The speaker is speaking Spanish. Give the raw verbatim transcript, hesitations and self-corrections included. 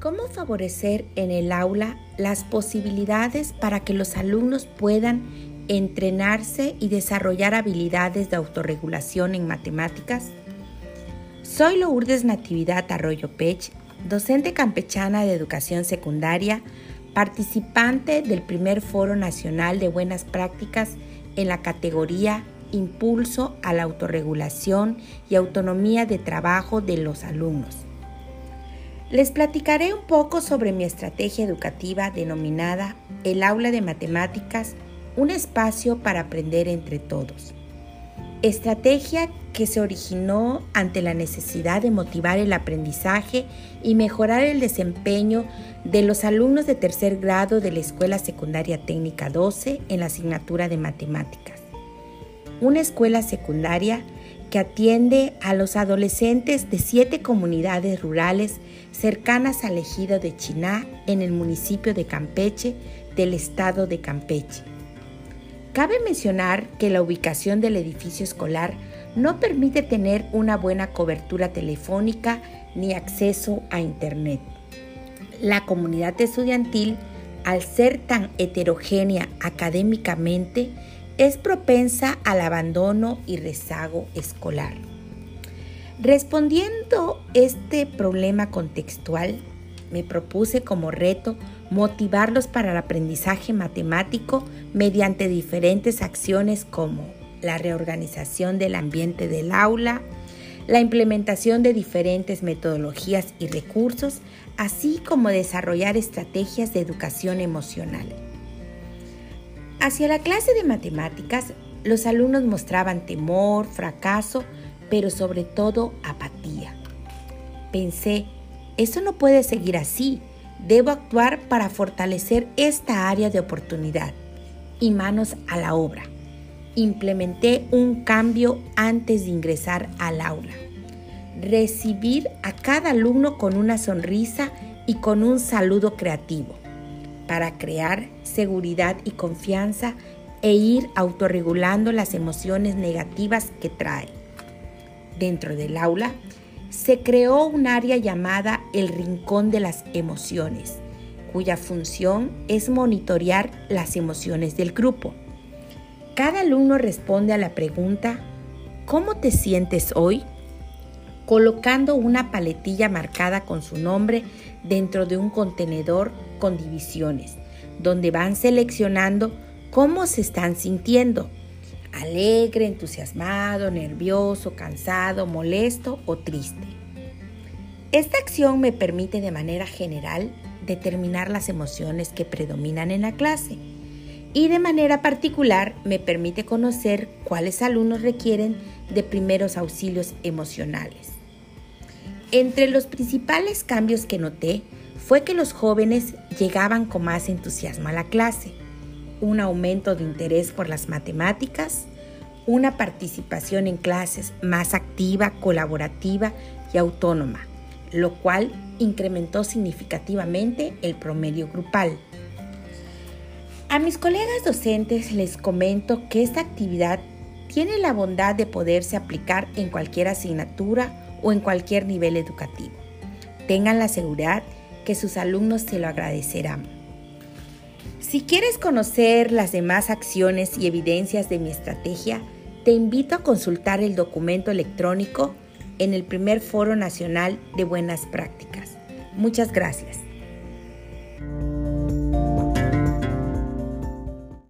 ¿Cómo favorecer en el aula las posibilidades para que los alumnos puedan entrenarse y desarrollar habilidades de autorregulación en matemáticas? Soy Lourdes Natividad Arroyo Pech, docente campechana de educación secundaria, participante del primer Foro Nacional de Buenas Prácticas en la categoría Impulso a la autorregulación y autonomía de trabajo de los alumnos. Les platicaré un poco sobre mi estrategia educativa denominada El Aula de Matemáticas, un espacio para aprender entre todos. Estrategia que se originó ante la necesidad de motivar el aprendizaje y mejorar el desempeño de los alumnos de tercer grado de la Escuela Secundaria Técnica doce en la asignatura de Matemáticas. Una escuela secundaria que atiende a los adolescentes de siete comunidades rurales cercanas al ejido de Chiná en el municipio de Campeche del estado de Campeche. Cabe mencionar que la ubicación del edificio escolar no permite tener una buena cobertura telefónica ni acceso a Internet. La comunidad estudiantil, al ser tan heterogénea académicamente, es propensa al abandono y rezago escolar. Respondiendo este problema contextual, me propuse como reto motivarlos para el aprendizaje matemático mediante diferentes acciones como la reorganización del ambiente del aula, la implementación de diferentes metodologías y recursos, así como desarrollar estrategias de educación emocional. Hacia la clase de matemáticas, los alumnos mostraban temor, fracaso, pero sobre todo apatía. Pensé, eso no puede seguir así, debo actuar para fortalecer esta área de oportunidad. Y manos a la obra. Implementé un cambio antes de ingresar al aula. Recibir a cada alumno con una sonrisa y con un saludo creativo, para crear seguridad y confianza e ir autorregulando las emociones negativas que trae. Dentro del aula se creó un área llamada el Rincón de las Emociones, cuya función es monitorear las emociones del grupo. Cada alumno responde a la pregunta ¿cómo te sientes hoy?, colocando una paletilla marcada con su nombre dentro de un contenedor con divisiones, donde van seleccionando cómo se están sintiendo: alegre, entusiasmado, nervioso, cansado, molesto o triste. Esta acción me permite de manera general determinar las emociones que predominan en la clase y de manera particular me permite conocer cuáles alumnos requieren de primeros auxilios emocionales. Entre los principales cambios que noté fue que los jóvenes llegaban con más entusiasmo a la clase, un aumento de interés por las matemáticas, una participación en clases más activa, colaborativa y autónoma, lo cual incrementó significativamente el promedio grupal. A mis colegas docentes les comento que esta actividad tiene la bondad de poderse aplicar en cualquier asignatura o en cualquier nivel educativo. Tengan la seguridad que sus alumnos se lo agradecerán. Si quieres conocer las demás acciones y evidencias de mi estrategia, te invito a consultar el documento electrónico en el primer Foro Nacional de Buenas Prácticas. Muchas gracias.